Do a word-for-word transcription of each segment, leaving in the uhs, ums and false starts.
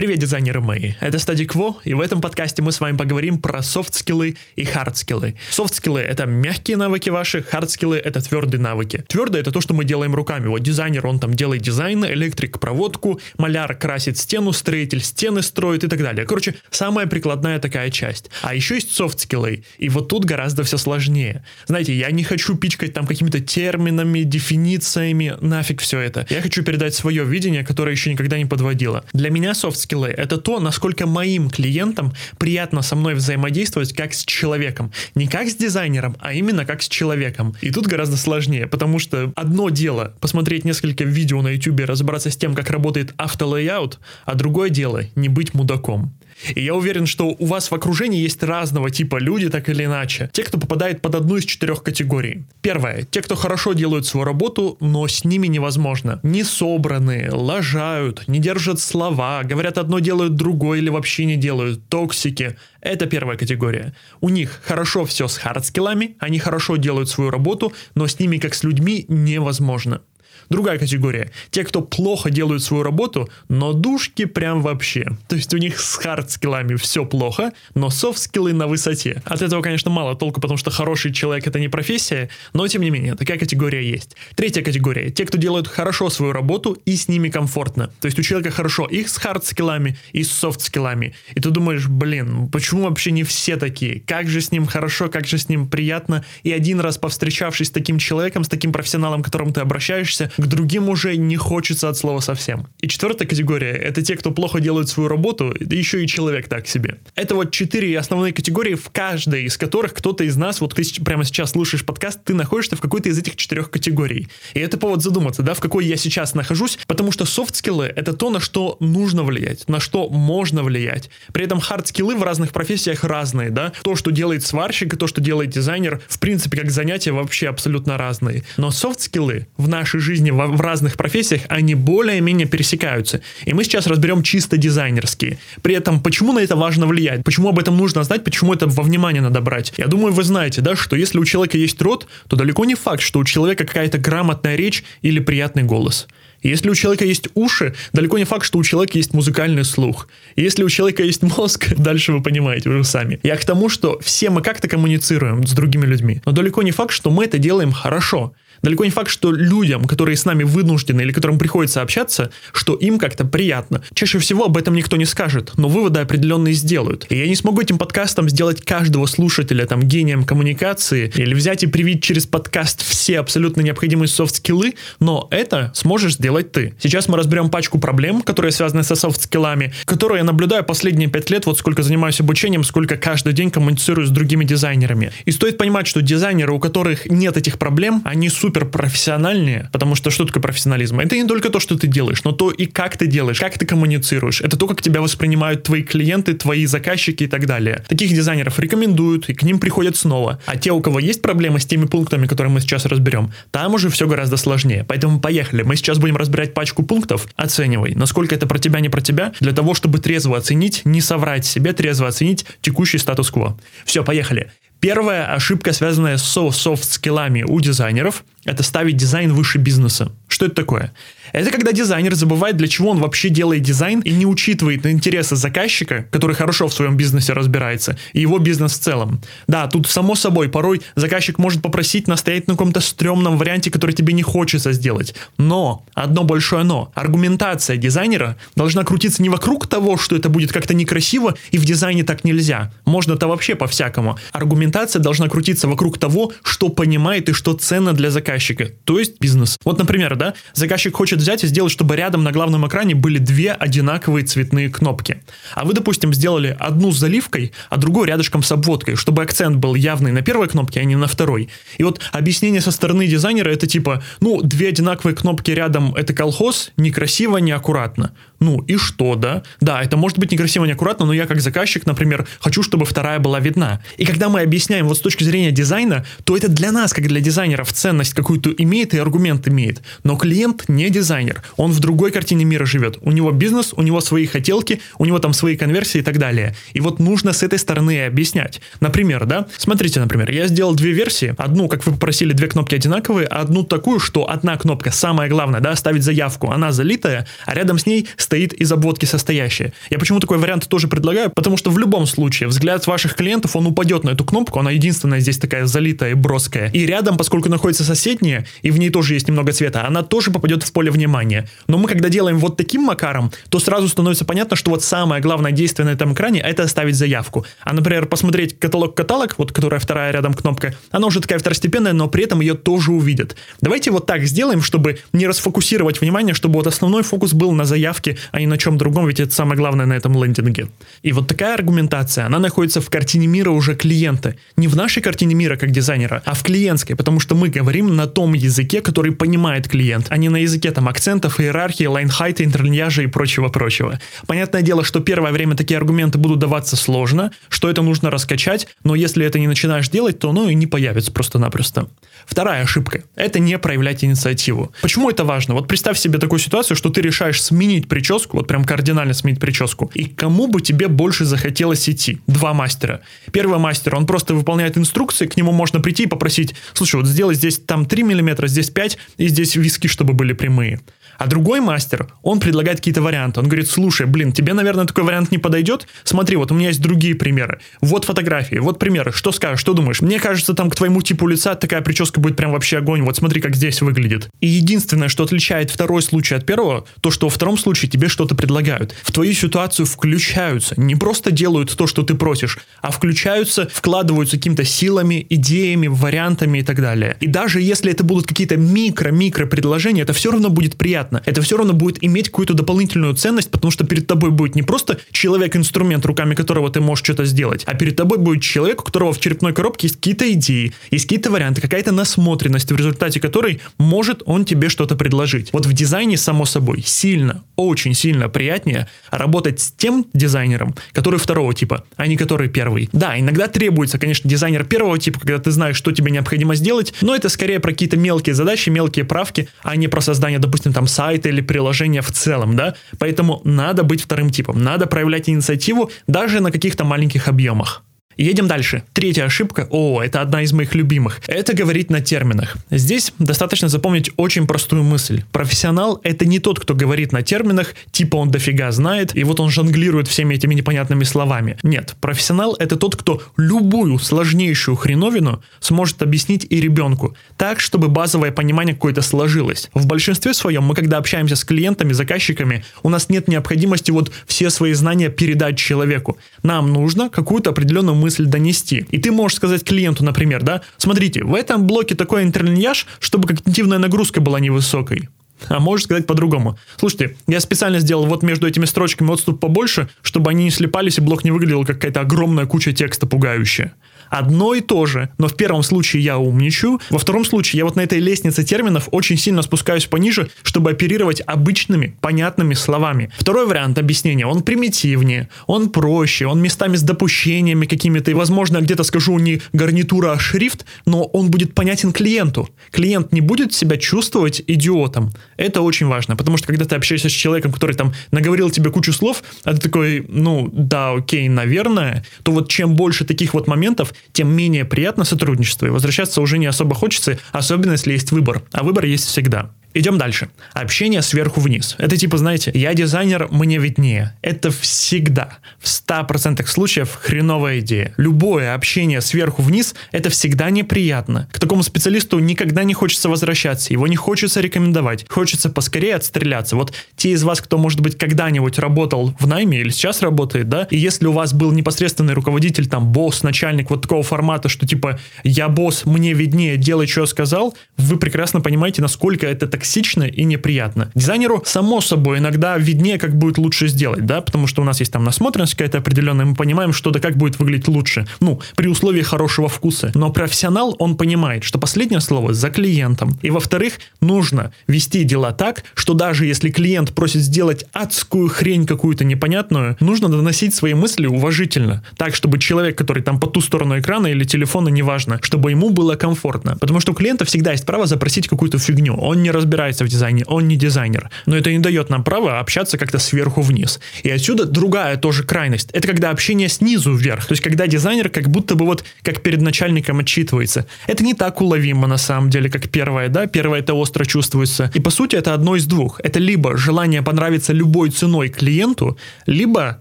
Привет, дизайнеры мои, это Саня Кво, и в этом подкасте мы с вами поговорим про софт-скиллы и хард-скиллы. Софт-скиллы — это мягкие навыки ваши, хард-скиллы — это твердые навыки. Твердое — это то, что мы делаем руками. Вот дизайнер, он там делает дизайн, электрик — проводку, маляр красит стену, строитель стены строит и так далее. Короче, самая прикладная такая часть. А еще есть софт-скиллы, и вот тут гораздо все сложнее. Знаете, я не хочу пичкать там какими-то терминами, дефинициями, нафиг все это. Я хочу передать свое видение, которое еще никогда не подводило. Для меня софт-скиллы — это то, насколько моим клиентам приятно со мной взаимодействовать как с человеком. Не как с дизайнером, а именно как с человеком. И тут гораздо сложнее, потому что одно дело посмотреть несколько видео на YouTube, разобраться с тем, как работает автолейаут, а другое дело не быть мудаком. И я уверен, что у вас в окружении есть разного типа люди, так или иначе. Те, кто попадает под одну из четырех категорий. Первое. Те, кто хорошо делают свою работу, но с ними невозможно. Не собраны, лажают, не держат слова, говорят одно, делают другое или вообще не делают. Токсики. Это первая категория. У них хорошо все с хардскиллами, они хорошо делают свою работу, но с ними, как с людьми, невозможно. Другая категория. Те, кто плохо делают свою работу, но душки прям вообще. То есть у них с хардскиллами все плохо, но софтскиллы на высоте. От этого, конечно, мало толку, потому что хороший человек — это не профессия, но тем не менее, такая категория есть. Третья категория. Те, кто делают хорошо свою работу и с ними комфортно. То есть у человека хорошо их с хардскиллами и с софтскиллами. И ты думаешь, блин, почему вообще не все такие? Как же с ним хорошо, как же с ним приятно. И один раз повстречавшись с таким человеком, с таким профессионалом, к которому ты обращаешься, к другим уже не хочется от слова совсем. И четвертая категория — это те, кто плохо делают свою работу, да еще и человек так себе. Это вот четыре основные категории, в каждой из которых кто-то из нас, вот ты прямо сейчас слушаешь подкаст, ты находишься в какой-то из этих четырех категорий. И это повод задуматься, да, в какой я сейчас нахожусь, потому что софтскиллы — это то, на что нужно влиять, на что можно влиять. При этом хардскиллы в разных профессиях разные, да. То, что делает сварщик, и то, что делает дизайнер, в принципе, как занятия вообще абсолютно разные. Но софтскиллы в нашей жизни в разных профессиях, они более-менее пересекаются. И мы сейчас разберем чисто дизайнерские. При этом, почему на это важно влиять? Почему об этом нужно знать? Почему это во внимание надо брать? Я думаю, вы знаете, да, что если у человека есть рот, то далеко не факт, что у человека какая-то грамотная речь или приятный голос. Если у человека есть уши, далеко не факт, что у человека есть музыкальный слух. Если у человека есть мозг, дальше вы понимаете уже сами. Я к тому, что все мы как-то коммуницируем с другими людьми, но далеко не факт, что мы это делаем хорошо. Далеко не факт, что людям, которые с нами вынуждены или которым приходится общаться, что им как-то приятно. Чаще всего об этом никто не скажет, но выводы определенные сделают. И я не смогу этим подкастом сделать каждого слушателя там гением коммуникации или взять и привить через подкаст все абсолютно необходимые софт-скиллы, но это сможешь сделать ты. Сейчас мы разберем пачку проблем, которые связаны со софт-скиллами, которые я наблюдаю последние пять лет, вот сколько занимаюсь обучением, сколько каждый день коммуницирую с другими дизайнерами. И стоит понимать, что дизайнеры, у которых нет этих проблем, они суперпрофессиональные, потому что что такое профессионализм? Это не только то, что ты делаешь, но то и как ты делаешь, как ты коммуницируешь. Это то, как тебя воспринимают твои клиенты, твои заказчики и так далее. Таких дизайнеров рекомендуют, и к ним приходят снова. А те, у кого есть проблемы с теми пунктами, которые мы сейчас разберем, там уже все гораздо сложнее. Поэтому поехали, мы сейчас будем разбирать пачку пунктов, оценивай, насколько это про тебя, не про тебя, для того, чтобы трезво оценить, не соврать себе, трезво оценить текущий статус-кво. Все, поехали. Первая ошибка, связанная со софт-скиллами у дизайнеров, это ставить дизайн выше бизнеса. Что это такое? Это когда дизайнер забывает, для чего он вообще делает дизайн, и не учитывает интересы заказчика, который хорошо в своем бизнесе разбирается, и его бизнес в целом. Да, тут само собой, порой заказчик может попросить настоять на каком-то стрёмном варианте, который тебе не хочется сделать. Но, одно большое но, аргументация дизайнера должна крутиться не вокруг того, что это будет как-то некрасиво, и в дизайне так нельзя. Можно-то вообще по-всякому. Аргументация должна крутиться вокруг того, что понимает и что ценно для заказчика, то есть бизнес. Вот, например, да, заказчик хочет взять и сделать, чтобы рядом на главном экране были две одинаковые цветные кнопки. А вы, допустим, сделали одну с заливкой, а другую рядышком с обводкой, чтобы акцент был явный на первой кнопке, а не на второй. И вот объяснение со стороны дизайнера — это типа, ну, две одинаковые кнопки рядом — это колхоз, некрасиво, неаккуратно. Ну и что, да? Да, это может быть некрасиво, неаккуратно, но я как заказчик, например, хочу, чтобы вторая была видна. И когда мы объясняем вот с точки зрения дизайна, то это для нас, как для дизайнеров, ценность какую-то имеет и аргумент имеет. Но клиент не дизайнер, он в другой картине мира живет. У него бизнес, у него свои хотелки, у него там свои конверсии и так далее. И вот нужно с этой стороны и объяснять. Например, да? Смотрите, например, я сделал две версии. Одну, как вы попросили, две кнопки одинаковые, а одну такую, что одна кнопка, самое главное, да, ставить заявку, она залитая, а рядом с ней состоит из обводки состоящая. Я почему такой вариант тоже предлагаю? Потому что в любом случае взгляд ваших клиентов, он упадет на эту кнопку, она единственная здесь такая залитая и броская. И рядом, поскольку находится соседняя, и в ней тоже есть немного цвета, она тоже попадет в поле внимания. Но мы когда делаем вот таким макаром, то сразу становится понятно, что вот самое главное действие на этом экране — это оставить заявку. А, например, посмотреть каталог-каталог, вот которая вторая рядом кнопка, она уже такая второстепенная, но при этом ее тоже увидят. Давайте вот так сделаем, чтобы не расфокусировать внимание, чтобы вот основной фокус был на заявке, а не на чем другом, ведь это самое главное на этом лендинге. И вот такая аргументация, она находится в картине мира уже клиента. Не в нашей картине мира как дизайнера, а в клиентской, потому что мы говорим на том языке, который понимает клиент, а не на языке там акцентов, иерархии, лайн-хайта, интерлиньяжа и прочего-прочего. Понятное дело, что первое время такие аргументы будут даваться сложно, что это нужно раскачать, но если это не начинаешь делать, то оно и не появится просто-напросто. Вторая ошибка – это не проявлять инициативу. Почему это важно? Вот представь себе такую ситуацию, что ты решаешь сменить прическу, вот прям кардинально сменить прическу, и кому бы тебе больше захотелось идти? Два мастера. Первый мастер, он просто выполняет инструкции, к нему можно прийти и попросить: слушай, вот сделай здесь там три миллиметра, здесь пять, и здесь виски, чтобы были прямые. А другой мастер, он предлагает какие-то варианты. Он говорит: слушай, блин, тебе, наверное, такой вариант не подойдет. Смотри, вот у меня есть другие примеры. Вот фотографии, вот примеры. Что скажешь, что думаешь? Мне кажется, там к твоему типу лица такая прическа будет прям вообще огонь. Вот смотри, как здесь выглядит. И единственное, что отличает второй случай от первого, то, что во втором случае тебе что-то предлагают. В твою ситуацию включаются. Не просто делают то, что ты просишь, а включаются, вкладываются какими-то силами, идеями, вариантами и так далее. И даже если это будут какие-то микро-микро предложения, это все равно будет приятно. Это все равно будет иметь какую-то дополнительную ценность, потому что перед тобой будет не просто человек-инструмент, руками которого ты можешь что-то сделать, а перед тобой будет человек, у которого в черепной коробке есть какие-то идеи, есть какие-то варианты, какая-то насмотренность, в результате которой может он тебе что-то предложить. Вот в дизайне, само собой, сильно, очень сильно приятнее работать с тем дизайнером, который второго типа, а не который первый. Да, иногда требуется, конечно, дизайнер первого типа, когда ты знаешь, что тебе необходимо сделать, но это скорее про какие-то мелкие задачи, мелкие правки, а не про создание, допустим, там, сайт или приложение в целом, да, поэтому надо быть вторым типом, надо проявлять инициативу даже на каких-то маленьких объемах. Едем дальше. Третья ошибка, о, это одна из моих любимых, это говорить на терминах. Здесь достаточно запомнить очень простую мысль. Профессионал — это не тот, кто говорит на терминах, типа он дофига знает, и вот он жонглирует всеми этими непонятными словами. Нет, профессионал — это тот, кто любую сложнейшую хреновину сможет объяснить и ребенку, так, чтобы базовое понимание какое-то сложилось. В большинстве своем мы, когда общаемся с клиентами, заказчиками, у нас нет необходимости вот все свои знания передать человеку. Нам нужно какую-то определенную мысль донести. И ты можешь сказать клиенту, например, да, смотрите, в этом блоке такой интерлиньяж, чтобы когнитивная нагрузка была невысокой. А можешь сказать по-другому. Слушайте, я специально сделал вот между этими строчками отступ побольше, чтобы они не слипались и блок не выглядел как какая-то огромная куча текста пугающая. Одно и то же, но в первом случае я умничаю, во втором случае я вот на этой лестнице терминов очень сильно спускаюсь пониже, чтобы оперировать обычными, понятными словами. Второй вариант объяснения, он примитивнее, он проще, он местами с допущениями какими-то, и, возможно, где-то скажу не гарнитура, а шрифт, но он будет понятен клиенту. Клиент не будет себя чувствовать идиотом. Это очень важно, потому что когда ты общаешься с человеком, который там наговорил тебе кучу слов, а ты такой, ну, да, окей, наверное, то вот чем больше таких вот моментов, тем менее приятно сотрудничество, и возвращаться уже не особо хочется, особенно если есть выбор, а выбор есть всегда. Идем дальше. Общение сверху вниз. Это типа, знаете, я дизайнер, мне виднее. Это всегда, в ста процентах случаев, хреновая идея. Любое общение сверху вниз, это всегда неприятно. К такому специалисту никогда не хочется возвращаться, его не хочется рекомендовать, хочется поскорее отстреляться. Вот те из вас, кто, может быть, когда-нибудь работал в найме или сейчас работает, да, и если у вас был непосредственный руководитель, там, босс, начальник вот такого формата, что типа, я босс, мне виднее, делай, что я сказал, вы прекрасно понимаете, насколько это так токсично и неприятно. Дизайнеру, само собой, иногда виднее, как будет лучше сделать, да, потому что у нас есть там насмотренность какая-то определенная, мы понимаем, что да как будет выглядеть лучше, ну, при условии хорошего вкуса. Но профессионал, он понимает, что последнее слово за клиентом. И, во-вторых, нужно вести дела так, что даже если клиент просит сделать адскую хрень какую-то непонятную, нужно доносить свои мысли уважительно, так, чтобы человек, который там по ту сторону экрана или телефона, неважно, чтобы ему было комфортно. Потому что у клиента всегда есть право запросить какую-то фигню, он не разбирается разбирается в дизайне, он не дизайнер. Но это не дает нам права общаться как-то сверху вниз. И отсюда другая тоже крайность. Это когда общение снизу вверх. То есть когда дизайнер как будто бы вот как перед начальником отчитывается. Это не так уловимо на самом деле, как первое, да? Первое это остро чувствуется. И по сути это одно из двух. Это либо желание понравиться любой ценой клиенту, либо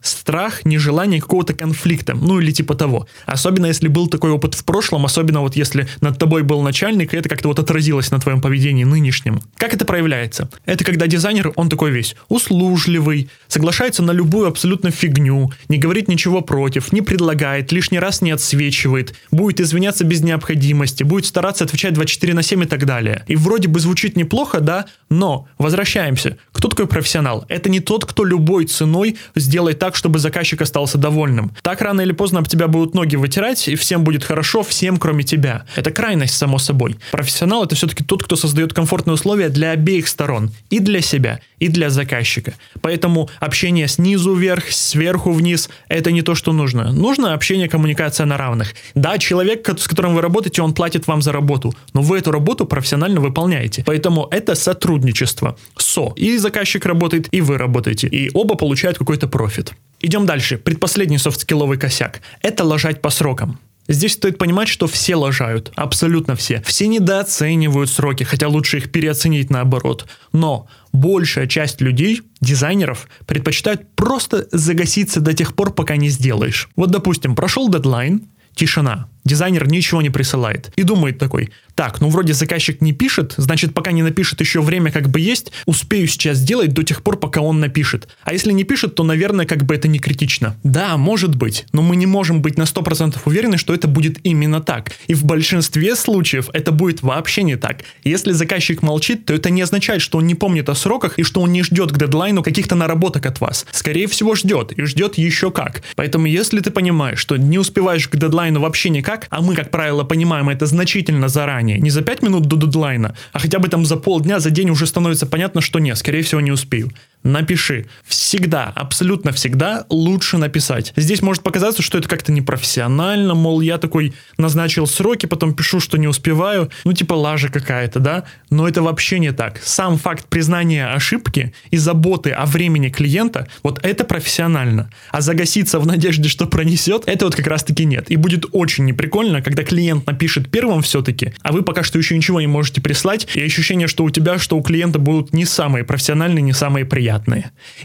страх, нежелание какого-то конфликта. Ну или типа того. Особенно если был такой опыт в прошлом, особенно вот если над тобой был начальник, и это как-то вот отразилось на твоем поведении нынешнем. Как это проявляется? Это когда дизайнер, он такой весь услужливый, соглашается на любую абсолютно фигню, не говорит ничего против, не предлагает, лишний раз не отсвечивает, будет извиняться без необходимости, будет стараться отвечать двадцать четыре на семь и так далее. И вроде бы звучит неплохо, да, но возвращаемся. Кто такой профессионал? Это не тот, кто любой ценой сделает так, чтобы заказчик остался довольным. Так рано или поздно об тебя будут ноги вытирать, и всем будет хорошо, всем кроме тебя. Это крайность, само собой. Профессионал — это все-таки тот, кто создает комфортные условия для обеих сторон. И для себя, и для заказчика. Поэтому общение снизу вверх, сверху вниз — это не то, что нужно. Нужно общение, коммуникация на равных. Да, человек, с которым вы работаете, он платит вам за работу, но вы эту работу профессионально выполняете. Поэтому это сотрудничество. Со. И заказчик работает, и вы работаете. И оба получают какой-то профит. Идем дальше. Предпоследний софт-скилловый косяк — это лажать по срокам. Здесь стоит понимать, что все лажают, абсолютно все. Все недооценивают сроки, хотя лучше их переоценить наоборот. Но большая часть людей, дизайнеров, предпочитают просто загаситься до тех пор, пока не сделаешь. Вот, допустим, прошел дедлайн, тишина. Дизайнер ничего не присылает. И думает такой: так, ну вроде заказчик не пишет, значит пока не напишет еще время как бы есть, успею сейчас сделать до тех пор, пока он напишет. А если не пишет, то наверное как бы это не критично. Да, может быть, но мы не можем быть на сто процентов уверены, что это будет именно так. И в большинстве случаев это будет вообще не так. Если заказчик молчит, то это не означает, что он не помнит о сроках и что он не ждет к дедлайну каких-то наработок от вас. Скорее всего ждет, и ждет еще как. Поэтому если ты понимаешь, что не успеваешь к дедлайну вообще никак, а мы, как правило, понимаем это значительно заранее, не за пять минут до дедлайна, а хотя бы там за полдня, за день уже становится понятно, что нет, скорее всего не успею. Напиши. Всегда, абсолютно всегда лучше написать. Здесь может показаться, что это как-то непрофессионально, мол, я такой назначил сроки, потом пишу, что не успеваю, ну типа лажа какая-то, да? Но это вообще не так. Сам факт признания ошибки и заботы о времени клиента, вот это профессионально. А загаситься в надежде, что пронесет, это вот как раз-таки нет. И будет очень неприкольно, когда клиент напишет первым все-таки, а вы пока что еще ничего не можете прислать, и ощущение, что у тебя, что у клиента будут не самые профессиональные, не самые приятные.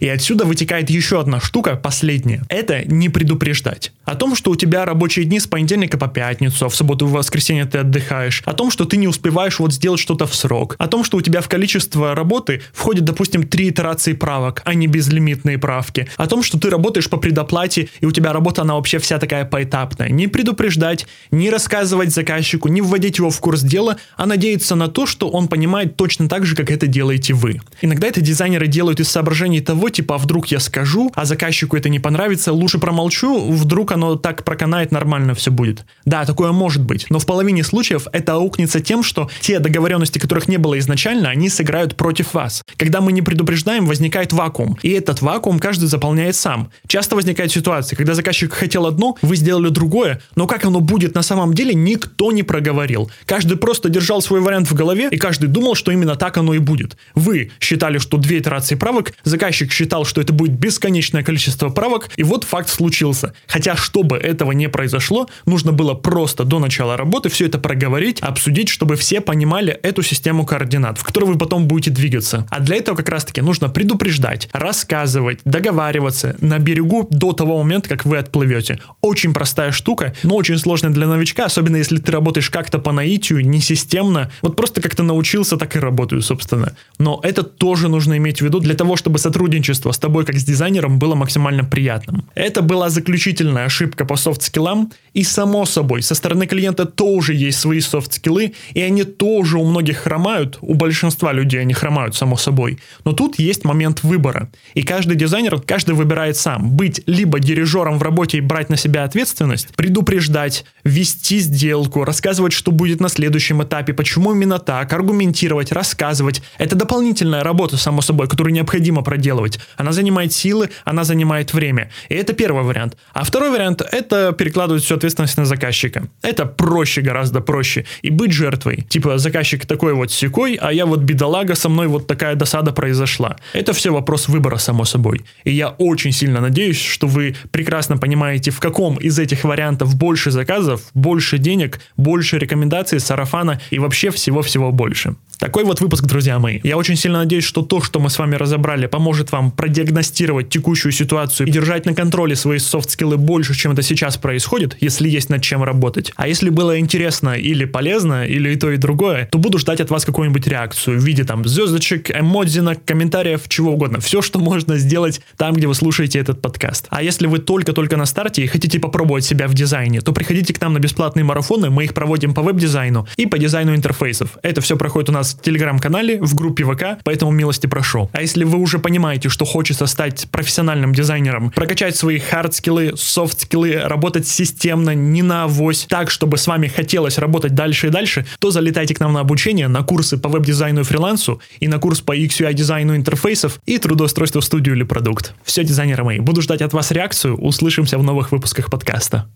И отсюда вытекает еще одна штука, последняя. Это не предупреждать. О том, что у тебя рабочие дни с понедельника по пятницу, а в субботу и воскресенье ты отдыхаешь. О том, что ты не успеваешь вот сделать что-то в срок. О том, что у тебя в количество работы входит, допустим, три итерации правок, а не безлимитные правки. О том, что ты работаешь по предоплате, и у тебя работа, она вообще вся такая поэтапная. Не предупреждать, не рассказывать заказчику, не вводить его в курс дела, а надеяться на то, что он понимает точно так же, как это делаете вы. Иногда это дизайнеры делают из соображений того, типа, а вдруг я скажу, а заказчику это не понравится, лучше промолчу, вдруг оно так проканает, нормально все будет. Да, такое может быть, но в половине случаев это аукнется тем, что те договоренности, которых не было изначально, они сыграют против вас. Когда мы не предупреждаем, возникает вакуум, и этот вакуум каждый заполняет сам. Часто возникает ситуация, когда заказчик хотел одно, вы сделали другое, но как оно будет на самом деле, никто не проговорил. Каждый просто держал свой вариант в голове, и каждый думал, что именно так оно и будет. Вы считали, что две итерации правы, заказчик считал, что это будет бесконечное количество правок, и вот факт случился. Хотя, чтобы этого не произошло, нужно было просто до начала работы все это проговорить, обсудить, чтобы все понимали эту систему координат, в которой вы потом будете двигаться. А для этого как раз-таки нужно предупреждать, рассказывать, договариваться на берегу до того момента, как вы отплывете. Очень простая штука, но очень сложная для новичка, особенно если ты работаешь как-то по наитию, не системно, вот просто как-то научился, так и работаю, собственно. Но это тоже нужно иметь в виду для того, того, чтобы сотрудничество с тобой как с дизайнером было максимально приятным. Это была заключительная ошибка по софт-скиллам, и само собой, со стороны клиента тоже есть свои софт-скиллы, и они тоже у многих хромают, у большинства людей они хромают, само собой. Но тут есть момент выбора, и каждый дизайнер, каждый выбирает сам, быть либо дирижером в работе и брать на себя ответственность, предупреждать, вести сделку, рассказывать, что будет на следующем этапе, почему именно так, аргументировать, рассказывать. Это дополнительная работа, само собой, которую необходимо необходимо проделывать. Она занимает силы, она занимает время. И это первый вариант. А второй вариант – это перекладывать всю ответственность на заказчика. Это проще, гораздо проще. И быть жертвой. Типа, заказчик такой вот сякой, а я вот бедолага, со мной вот такая досада произошла. Это все вопрос выбора, само собой. И я очень сильно надеюсь, что вы прекрасно понимаете, в каком из этих вариантов больше заказов, больше денег, больше рекомендаций, сарафана и вообще всего-всего больше. Такой вот выпуск, друзья мои. Я очень сильно надеюсь, что то, что мы с вами разобрали, поможет вам продиагностировать текущую ситуацию и держать на контроле свои софт-скиллы больше, чем это сейчас происходит, если есть над чем работать. А если было интересно или полезно, или и то, и другое, то буду ждать от вас какую-нибудь реакцию в виде там звездочек, эмодзинок, комментариев, чего угодно. Все, что можно сделать там, где вы слушаете этот подкаст. А если вы только-только на старте и хотите попробовать себя в дизайне, то приходите к нам на бесплатные марафоны, мы их проводим по веб-дизайну и по дизайну интерфейсов. Это все проходит у нас в телеграм-канале, в группе вэ ка, поэтому милости прошу. А если вы уже понимаете, что хочется стать профессиональным дизайнером, прокачать свои хард-скиллы, софт-скиллы, работать системно, не на авось, так, чтобы с вами хотелось работать дальше и дальше, то залетайте к нам на обучение, на курсы по веб-дизайну и фрилансу, и на курс по икс ю ай-дизайну интерфейсов и трудоустройству в студию или продукт. Все, дизайнеры мои, буду ждать от вас реакцию, услышимся в новых выпусках подкаста.